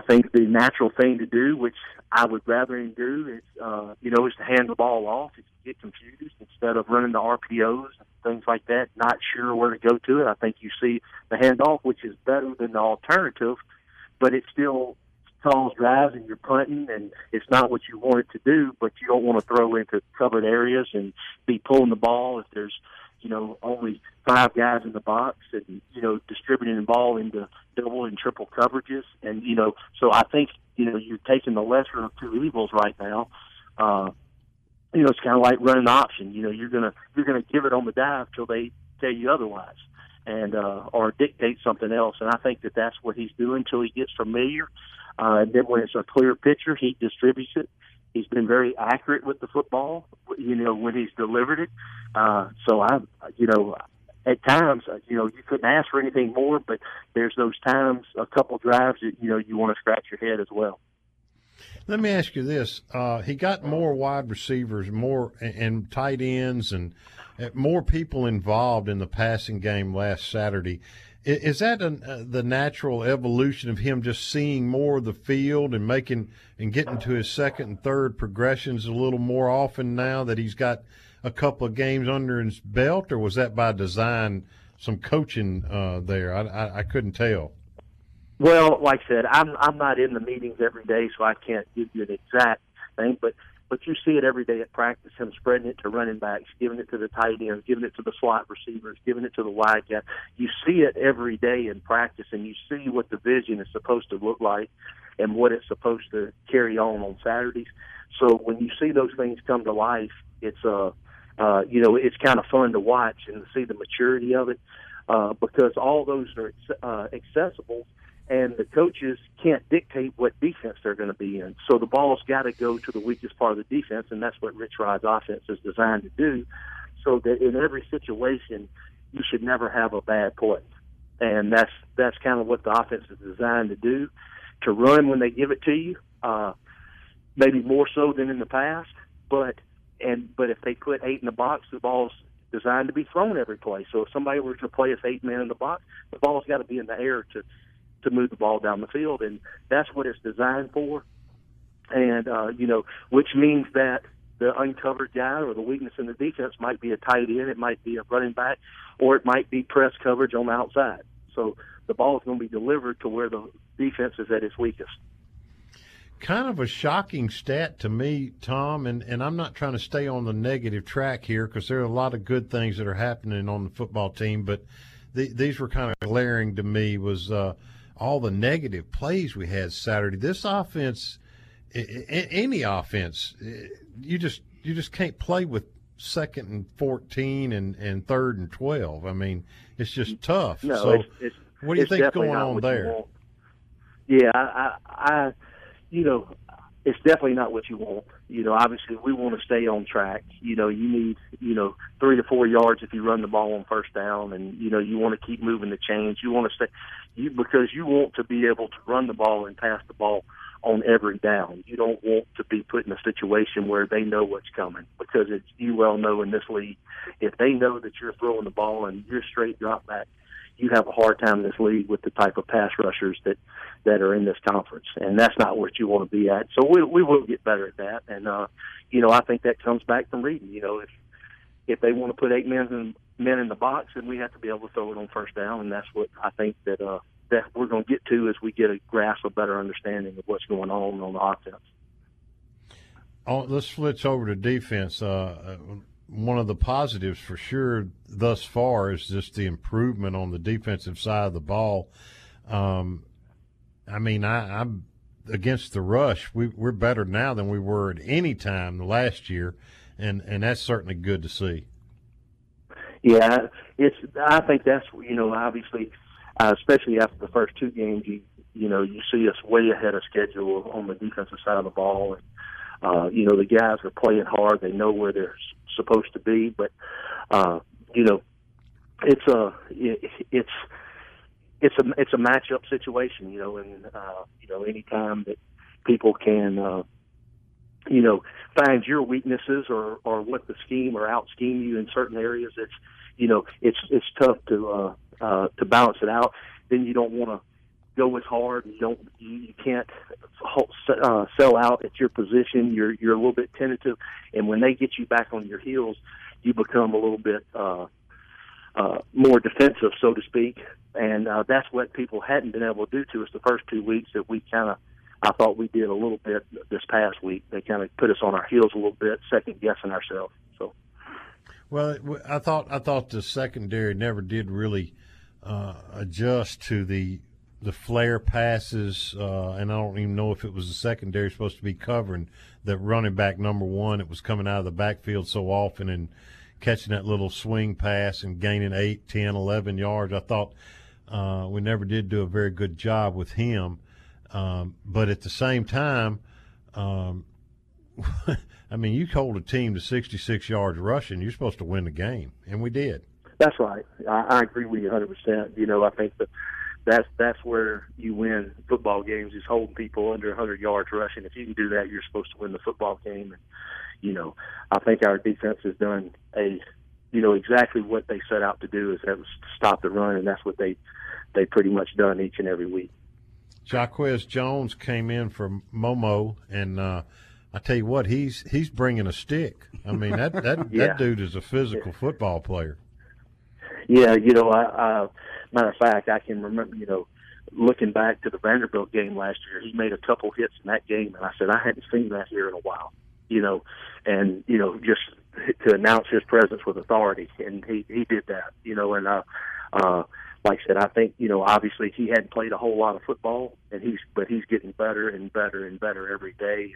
think the natural thing to do, which I would rather him do, is to hand the ball off. If you get confused, instead of running the RPOs and things like that, not sure where to go to it, I think you see the handoff, which is better than the alternative but it still calls drives and you're punting, and it's not what you want it to do, but you don't want to throw into covered areas and be pulling the ball if there's, you know, only five guys in the box, and, you know, distributing the ball into double and triple coverages. And, you know, so I think, you know, you're taking the lesser of two evils right now. You know, it's kind of like running option. You know, you're gonna give it on the dive till they tell you otherwise, and or dictate something else. And I think that that's what he's doing till he gets familiar. And then when it's a clear picture, he distributes it. He's been very accurate with the football, you know, when he's delivered it. So I, you know, at times, you know, you couldn't ask for anything more. But there's those times, a couple drives that, you know, you want to scratch your head as well. Let me ask you this. He got more wide receivers, more and tight ends, and more people involved in the passing game last Saturday. Is that the natural evolution of him just seeing more of the field and making and getting to his second and third progressions a little more often now that he's got a couple of games under his belt, or was that by design, some coaching there? I couldn't tell. Well, like I said, I'm not in the meetings every day, so I can't give you an exact thing. But you see it every day at practice, him spreading it to running backs, giving it to the tight ends, giving it to the slot receivers, giving it to the wide guy. You see it every day in practice, and you see what the vision is supposed to look like and what it's supposed to carry on Saturdays. So when you see those things come to life, it's you know, it's kind of fun to watch and to see the maturity of it, because all those are accessible. And the coaches can't dictate what defense they're going to be in. So the ball's got to go to the weakest part of the defense, and that's what Rich Rod's offense is designed to do, so that in every situation you should never have a bad play. And that's kind of what the offense is designed to do, to run when they give it to you, maybe more so than in the past. But if they put eight in the box, the ball's designed to be thrown every play. So if somebody were to play us eight men in the box, the ball's got to be in the air to move the ball down the field, and that's what it's designed for. And, you know, which means that the uncovered guy or the weakness in the defense might be a tight end, it might be a running back, or it might be press coverage on the outside. So the ball is going to be delivered to where the defense is at its weakest. Kind of a shocking stat to me, Tom, and I'm not trying to stay on the negative track here because there are a lot of good things that are happening on the football team, but these were kind of glaring to me was all the negative plays we had Saturday. This offense, any offense, you just can't play with second and 14 and third and 12. I mean, it's just tough. No, so it's, what do you think's going on there? Yeah, I you know, it's definitely not what you want. You know, obviously we want to stay on track. You know, you need, you know, 3 to 4 yards if you run the ball on first down, and, you know, you want to keep moving the chains. You want to stay, because you want to be able to run the ball and pass the ball on every down. You don't want to be put in a situation where they know what's coming, because it's, you well know in this league, if they know that you're throwing the ball and you're straight drop back, you have a hard time in this league with the type of pass rushers that are in this conference, and that's not what you want to be at. So we will get better at that, and you know, I think that comes back from reading. You know, if they want to put eight men in the box, then we have to be able to throw it on first down, and that's what I think that we're going to get to as we get a grasp, a better understanding of what's going on the offense. Oh, let's switch over to defense. One of the positives for sure thus far is just the improvement on the defensive side of the ball. I mean, I'm against the rush. We're better now than we were at any time last year, and that's certainly good to see. Yeah, I think that's, you know, obviously, especially after the first two games, you know, you see us way ahead of schedule on the defensive side of the ball. And, you know, the guys are playing hard. They know where they're supposed to be, but you know, it's a matchup situation, you know, and you know, any time that people can you know, find your weaknesses or what the scheme or out scheme you in certain areas, it's, you know, it's tough to balance it out. Then you don't want to go as hard, and you can't sell out at your position. You're a little bit tentative, and when they get you back on your heels, you become a little bit more defensive, so to speak, And that's what people hadn't been able to do to us the first 2 weeks that we kind of, I thought we did a little bit this past week. They kind of put us on our heels a little bit, second-guessing ourselves. So, well, I thought the secondary never did really adjust to the flare passes, and I don't even know if it was the secondary supposed to be covering that running back number one. It was coming out of the backfield so often and catching that little swing pass and gaining 8, 10, 11 yards. I thought we never did do a very good job with him. But at the same time, I mean, you hold a team to 66 yards rushing, you're supposed to win the game, and we did. That's right. I agree with you 100%. You know, I think that's where you win football games is holding people under 100 yards rushing. If you can do that, you're supposed to win the football game. And, you know, I think our defense has done exactly what they set out to do is that was stop the run, and that's what they pretty much done each and every week. Jaquez Jones came in for Momo, and I tell you what, he's bringing a stick. I mean, that yeah. That dude is a physical football player. Yeah, you know, I matter of fact, I can remember, you know, looking back to the Vanderbilt game last year, he made a couple hits in that game, and I said I hadn't seen that here in a while, you know, and, you know, just to announce his presence with authority, and he did that, you know, and like I said, I think, you know, obviously he hadn't played a whole lot of football, and but he's getting better and better and better every day,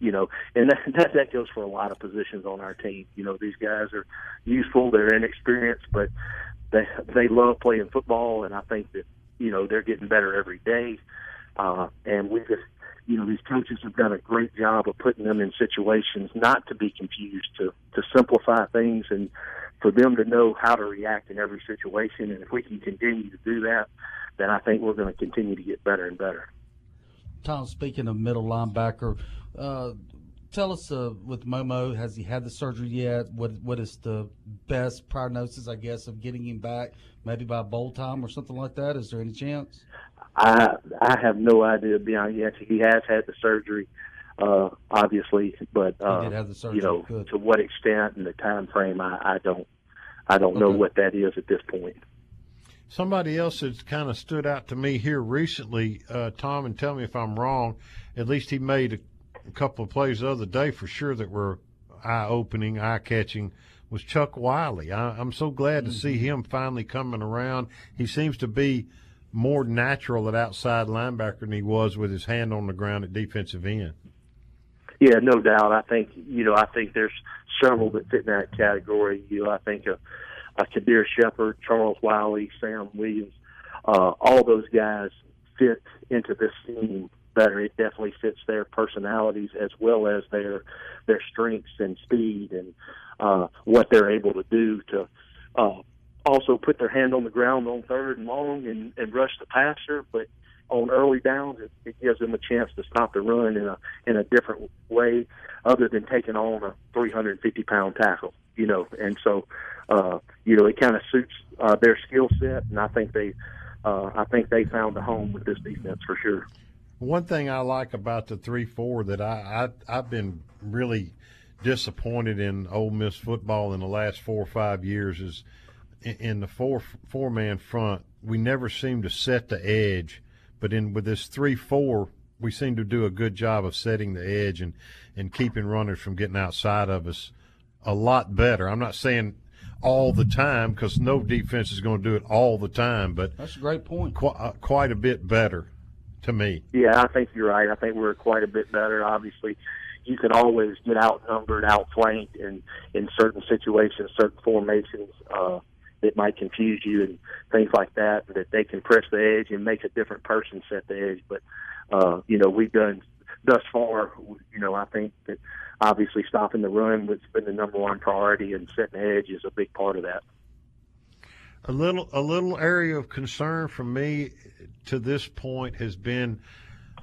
you know, and that goes for a lot of positions on our team. You know, these guys are useful, they're inexperienced, but they love playing football, and I think that, you know, they're getting better every day, and we just, you know, these coaches have done a great job of putting them in situations not to be confused, to simplify things and for them to know how to react in every situation. And if we can continue to do that, then I think we're going to continue to get better and better. Tom, speaking of middle linebacker, tell us with Momo, has he had the surgery yet? What is the best prognosis, I guess, of getting him back, maybe by bowl time or something like that? Is there any chance? I have no idea, to be honest. He has had the surgery, obviously, but you know, good. To what extent and the time frame, I don't know what that is at this point. Somebody else that's kind of stood out to me here recently, Tom, and tell me if I'm wrong. At least he made a couple of plays the other day for sure that were eye-opening, eye-catching. Was Chuck Wiley? I'm so glad to see him finally coming around. He seems to be more natural at outside linebacker than he was with his hand on the ground at defensive end. Yeah, no doubt. I think there's several that fit in that category. You know, I think a Kadir Shepherd, Charles Wiley, Sam Williams, all those guys fit into this scheme better. It definitely fits their personalities as well as their strengths and speed and what they're able to do to also put their hand on the ground on third and long and rush the passer, but on early downs, it gives them a chance to stop the run in a different way other than taking on a 350-pound tackle, you know. And so, you know, it kind of suits their skill set, and I think they found a home with this defense for sure. One thing I like about the 3-4 that I've been really disappointed in Ole Miss football in the last 4 or 5 years is in the four-man front, we never seem to set the edge. But with this 3-4, we seem to do a good job of setting the edge and keeping runners from getting outside of us a lot better. I'm not saying all the time because no defense is going to do it all the time, but that's a great point. Quite a bit better to me. Yeah, I think you're right. I think we're quite a bit better, obviously. You can always get outnumbered, outflanked in certain situations, certain formations, that might confuse you and things like that, that they can press the edge and make a different person set the edge. But, you know, we've done thus far, you know, I think that obviously stopping the run has been the number one priority, and setting the edge is a big part of that. A little area of concern for me to this point has been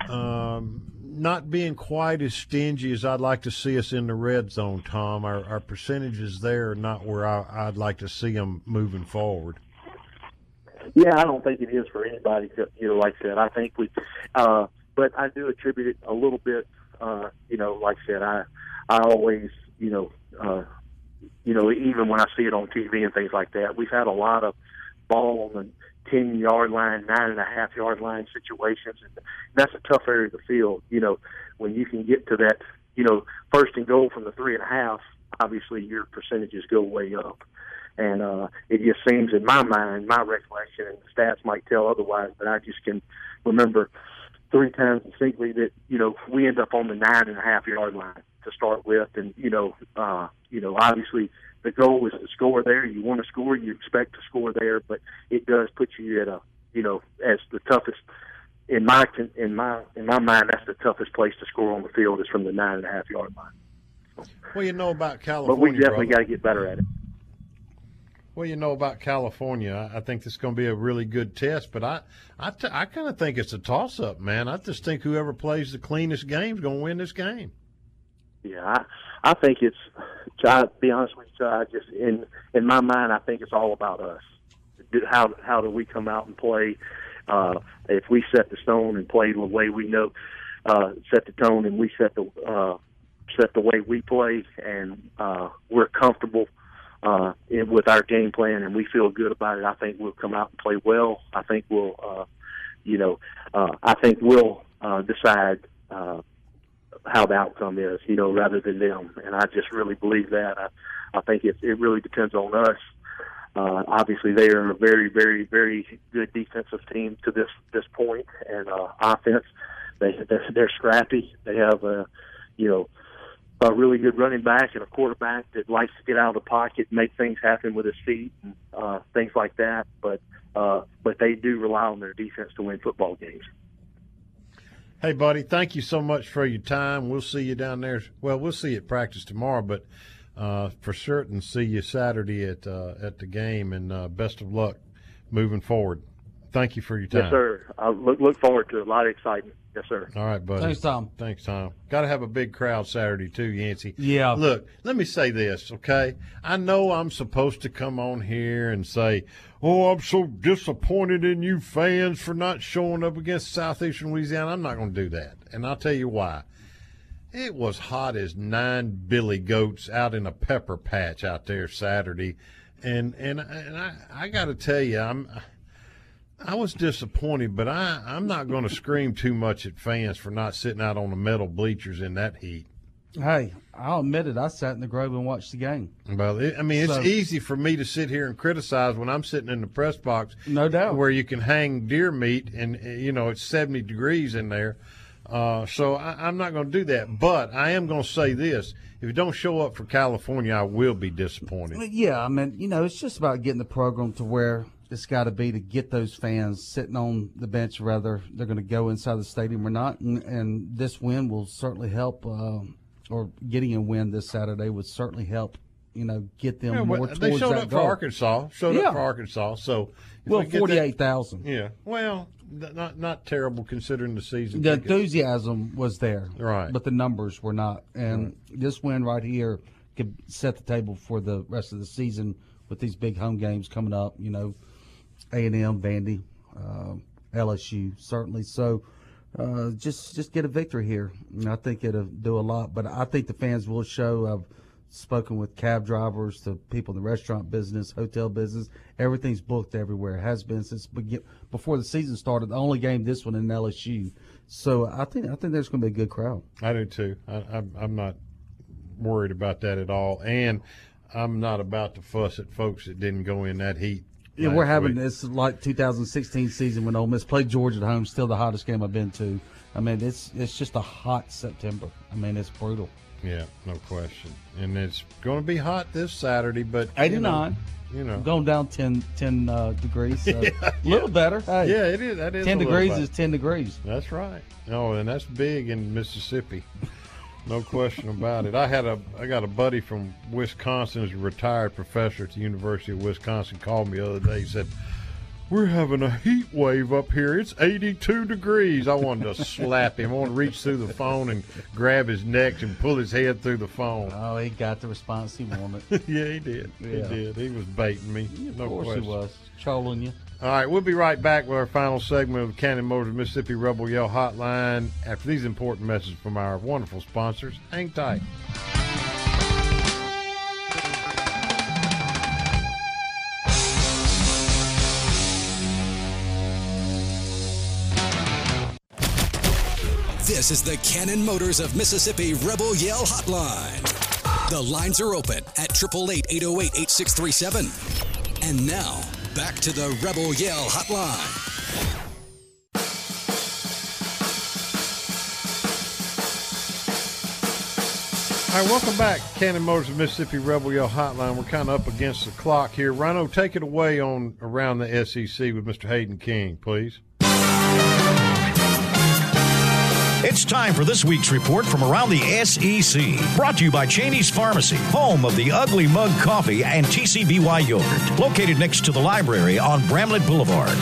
not being quite as stingy as I'd like to see us in the red zone, Tom. Our percentages there are not where I'd like to see them moving forward. Yeah, I don't think it is for anybody, you know, like I said. I think we but I do attribute it a little bit, you know, like I said, I always, you know, even when I see it on TV and things like that, we've had a lot of ball and 10-yard line, 9.5-yard line situations. And that's a tough area of the field, you know, when you can get to that, you know, first and goal from the 3.5, obviously your percentages go way up. And it just seems in my mind, my recollection, and the stats might tell otherwise, but I just can remember three times distinctly that, you know, we end up on the 9.5-yard line to start with. And, you know, obviously the goal is to score there. You want to score, you expect to score there, but it does put you at a, you know, as the toughest, in my mind, that's the toughest place to score on the field is from the 9.5-yard line. So, well, you know about California, but we definitely got to get better at it. Well, you know about California. I think this is going to be a really good test, but I kind of think it's a toss-up, man. I just think whoever plays the cleanest game is going to win this game. Yeah, I think it's. To be honest with you, I just in my mind, I think it's all about us. How do we come out and play? If we set the tone and play the way we know, set the tone, and we set the way we play, and we're comfortable. With our game plan, and we feel good about it. I think we'll come out and play well. I think we'll, decide how the outcome is, you know, rather than them. And I just really believe that. I think it really depends on us. Obviously, they are a very, very, very good defensive team to this point, and offense. They're scrappy. They have a really good running back and a quarterback that likes to get out of the pocket, make things happen with his feet, and things like that. But they do rely on their defense to win football games. Hey, buddy, thank you so much for your time. We'll see you down there. Well, we'll see you at practice tomorrow, but for certain, see you Saturday at the game. And best of luck moving forward. Thank you for your time. Yes, sir. I look forward to a lot of excitement. Yes, sir. All right, buddy. Thanks, Tom. Thanks, Tom. Got to have a big crowd Saturday, too, Yancey. Yeah. Look, let me say this, okay? I know I'm supposed to come on here and say, oh, I'm so disappointed in you fans for not showing up against Southeastern Louisiana. I'm not going to do that, and I'll tell you why. It was hot as 9 billy goats out in a pepper patch out there Saturday, and I got to tell you, I was disappointed, but I'm not going to scream too much at fans for not sitting out on the metal bleachers in that heat. Hey, I'll admit it. I sat in the Grove and watched the game. Well, it's easy for me to sit here and criticize when I'm sitting in the press box. No doubt. Where you can hang deer meat and, you know, it's 70 degrees in there. So I'm not going to do that. But I am going to say this. If you don't show up for California, I will be disappointed. Yeah, I mean, you know, it's just about getting the program to where – it's got to be to get those fans sitting on the bench, whether they're going to go inside the stadium or not. And this win will certainly help, or getting a win this Saturday would certainly help, you know, get them more towards that goal. They showed up for Arkansas. So, well, 48,000. Yeah. Well, not terrible considering the season. The enthusiasm was there. Right. But the numbers were not. And this win right here could set the table for the rest of the season with these big home games coming up, you know. A&M, Vandy, LSU, certainly. So just get a victory here. I think it'll do a lot. But I think the fans will show. I've spoken with cab drivers, to people in the restaurant business, hotel business. Everything's booked everywhere. It has been since before the season started. The only game this one in LSU. So I think there's going to be a good crowd. I do too. I'm not worried about that at all. And I'm not about to fuss at folks that didn't go in that heat. Yeah, we're having this like 2016 season when Ole Miss played Georgia at home, still the hottest game I've been to. I mean, it's just a hot September. I mean, it's brutal. Yeah, no question. And it's going to be hot this Saturday, but 89. You know, going down 10 degrees. So yeah, a little better. Hey, yeah, it is. That is 10 degrees is 10 degrees. That's right. Oh, and that's big in Mississippi. No question about it. I got a buddy from Wisconsin, who's a retired professor at the University of Wisconsin, called me the other day. He said, "We're having a heat wave up here. It's 82 degrees." I wanted to slap him. I wanted to reach through the phone and grab his neck and pull his head through the phone. Oh, he got the response he wanted. Yeah, he did. Yeah. He did. He was baiting me. Yeah, of course he was. Trolling you. All right, we'll be right back with our final segment of Cannon Motors Mississippi Rebel Yell Hotline after these important messages from our wonderful sponsors. Hang tight. This is the Cannon Motors of Mississippi Rebel Yell Hotline. The lines are open at 888-808-8637. And now, back to the Rebel Yell Hotline. All right, welcome back, Cannon Motors of Mississippi Rebel Yell Hotline. We're kind of up against the clock here. Rhino, take it away on Around the SEC with Mr. Hayden King, please. It's time for this week's report from Around the SEC. Brought to you by Cheney's Pharmacy, home of the Ugly Mug Coffee and TCBY Yogurt. Located next to the library on Bramlett Boulevard.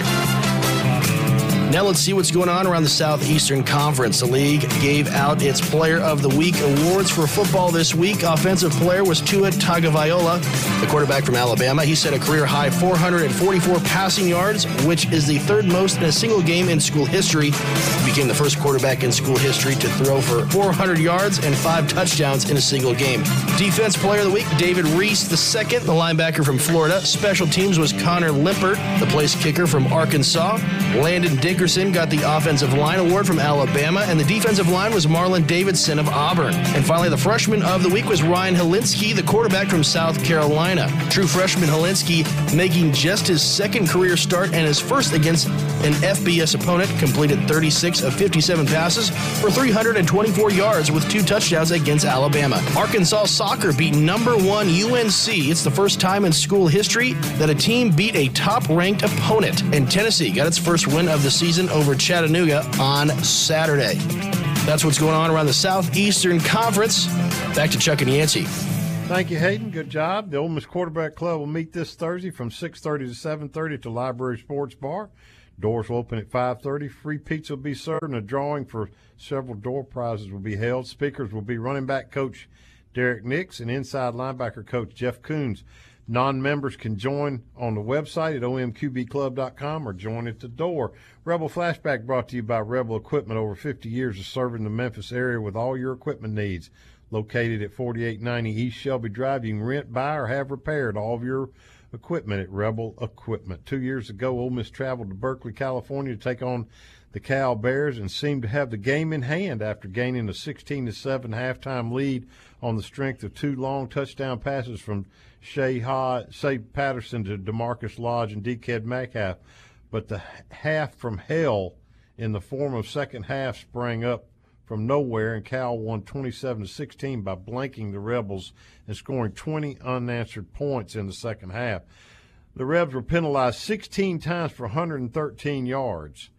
Now let's see what's going on around the Southeastern Conference. The league gave out its Player of the Week awards for football this week. Offensive player was Tua Tagovailoa, the quarterback from Alabama. He set a career-high 444 passing yards, which is the third most in a single game in school history. He became the first quarterback in school history to throw for 400 yards and 5 touchdowns in a single game. Defense Player of the Week, David Reese II, the linebacker from Florida. Special teams was Connor Limpert, the place kicker from Arkansas. Landon Dickerson got the Offensive Line Award from Alabama, and the defensive line was Marlon Davidson of Auburn. And finally, the Freshman of the Week was Ryan Helinski, the quarterback from South Carolina. True freshman Helinski making just his second career start and his first against an FBS opponent, completed 36 of 57 passes for 324 yards with 2 touchdowns against Alabama. Arkansas soccer beat #1 UNC. It's the first time in school history that a team beat a top-ranked opponent. And Tennessee got its first win of the season over Chattanooga on Saturday. That's what's going on around the Southeastern Conference. Back to Chuck and Yancey. Thank you, Hayden. Good job. The Ole Miss Quarterback Club will meet this Thursday from 6:30 to 7:30 at the Library Sports Bar. Doors will open at 5:30. Free pizza will be served, and a drawing for several door prizes will be held. Speakers will be running back coach Derek Nix and inside linebacker coach Jeff Coons. Non-members can join on the website at omqbclub.com or join at the door. Rebel Flashback brought to you by Rebel Equipment. Over 50 years of serving the Memphis area with all your equipment needs. Located at 4890 East Shelby Drive, you can rent, buy, or have repaired all of your equipment at Rebel Equipment. 2 years ago, Ole Miss traveled to Berkeley, California to take on the Cal Bears and seemed to have the game in hand after gaining a 16-7 halftime lead on the strength of 2 long touchdown passes from Shea Patterson to DeMarcus Lodge and D.K. Metcalf. But the half from hell in the form of second half sprang up from nowhere, and Cal won 27-16 by blanking the Rebels and scoring 20 unanswered points in the second half. The Rebs were penalized 16 times for 113 yards.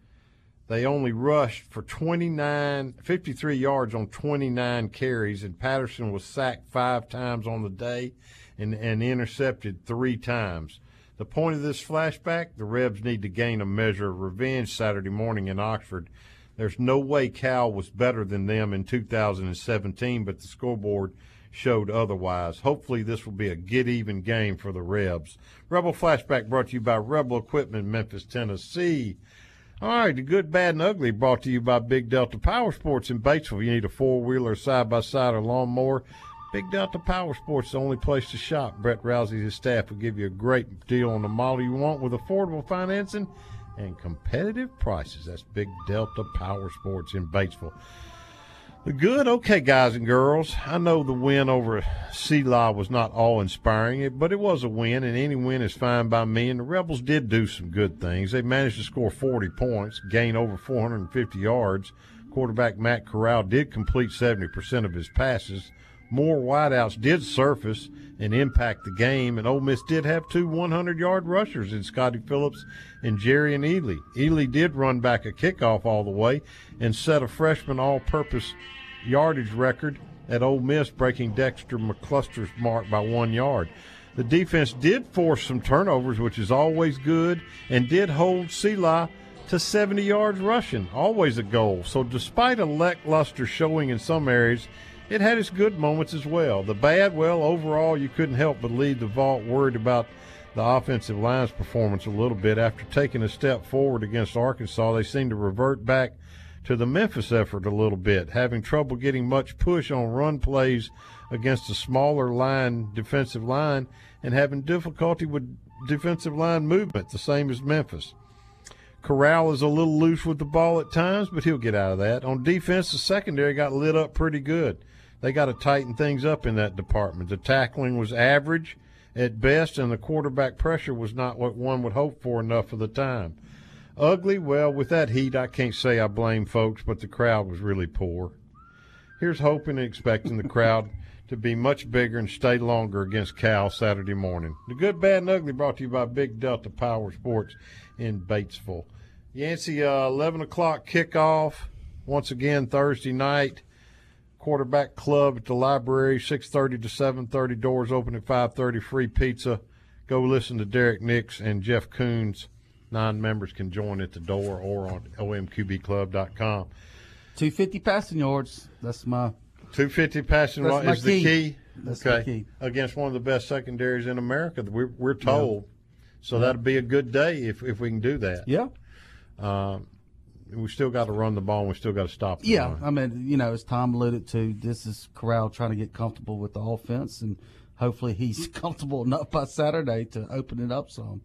They only rushed for 53 yards on 29 carries, and Patterson was sacked 5 times on the day and intercepted 3 times. The point of this flashback, the Rebs need to gain a measure of revenge Saturday morning in Oxford. There's no way Cal was better than them in 2017, but the scoreboard showed otherwise. Hopefully this will be a get-even game for the Rebs. Rebel Flashback brought to you by Rebel Equipment, Memphis, Tennessee. All right, the Good, Bad, and Ugly brought to you by Big Delta Power Sports in Batesville. You need a four-wheeler, side-by-side, or lawnmower. Big Delta Power Sports is the only place to shop. Brett Rousey and his staff will give you a great deal on the model you want with affordable financing and competitive prices. That's Big Delta Power Sports in Batesville. The good, okay, guys and girls, I know the win over CELA was not awe-inspiring, but it was a win, and any win is fine by me, and the Rebels did do some good things. They managed to score 40 points, gain over 450 yards. Quarterback Matt Corral did complete 70% of his passes. More wideouts did surface and impact the game, and Ole Miss did have 2 100-yard rushers in Scotty Phillips and Jerrion Ealy. Ealy did run back a kickoff all the way and set a freshman all-purpose yardage record at Ole Miss, breaking Dexter McCluster's mark by 1 yard. The defense did force some turnovers, which is always good, and did hold CELA to 70 yards rushing, always a goal. So despite a lackluster showing in some areas, it had its good moments as well. The bad, well, overall, you couldn't help but leave the vault worried about the offensive line's performance a little bit. After taking a step forward against Arkansas, they seemed to revert back to the Memphis effort a little bit, having trouble getting much push on run plays against a smaller line, defensive line, and having difficulty with defensive line movement, the same as Memphis. Corral is a little loose with the ball at times, but he'll get out of that. On defense, the secondary got lit up pretty good. They got to tighten things up in that department. The tackling was average at best, and the quarterback pressure was not what one would hope for enough of the time. Ugly, well, with that heat, I can't say I blame folks, but the crowd was really poor. Here's hoping and expecting the crowd to be much bigger and stay longer against Cal Saturday morning. The Good, Bad, and Ugly brought to you by Big Delta Power Sports in Batesville. Yancey, 11 o'clock kickoff, once again Thursday night. Quarterback Club at the library, 6:30 to 7:30. Doors open at 5:30. Free pizza. Go listen to Derek Nix and Jeff Coons. 9 members can join at the door or on omqbclub.com. 250 passing yards. That's my 250 passing yards is the key. That's okay. The key against one of the best secondaries in America. We're told, so that'll be a good day if we can do that. Yeah. We still got to run the ball, and we still got to stop the run. I mean, you know, as Tom alluded to, this is Corral trying to get comfortable with the offense, and hopefully he's comfortable enough by Saturday to open it up some.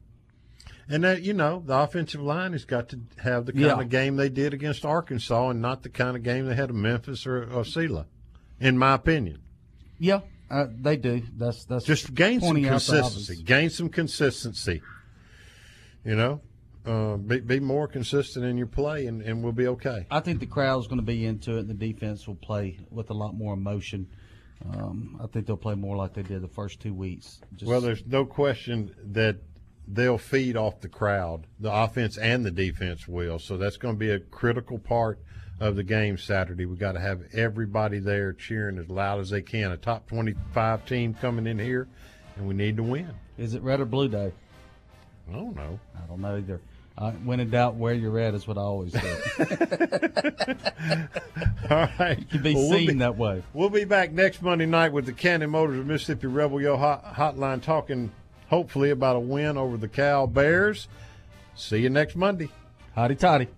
And, that, you know, the offensive line has got to have the kind of game they did against Arkansas and not the kind of game they had at Memphis or Sela, in my opinion. Yeah, they do. That's just gain some consistency. Gain some consistency, you know. Be more consistent in your play, and we'll be okay. I think the crowd's going to be into it, and the defense will play with a lot more emotion. I think they'll play more like they did the first 2 weeks. Well, there's no question that they'll feed off the crowd. The offense and the defense will, so that's going to be a critical part of the game Saturday. We've got to have everybody there cheering as loud as they can. A top 25 team coming in here, and we need to win. Is it red or blue day? I don't know. I don't know either. When in doubt, wear your red is what I always do. All right. You can be seen that way. We'll be back next Monday night with the Cannon Motors of Mississippi Rebel Yo Hotline talking, hopefully, about a win over the Cal Bears. See you next Monday. Hotty toddy.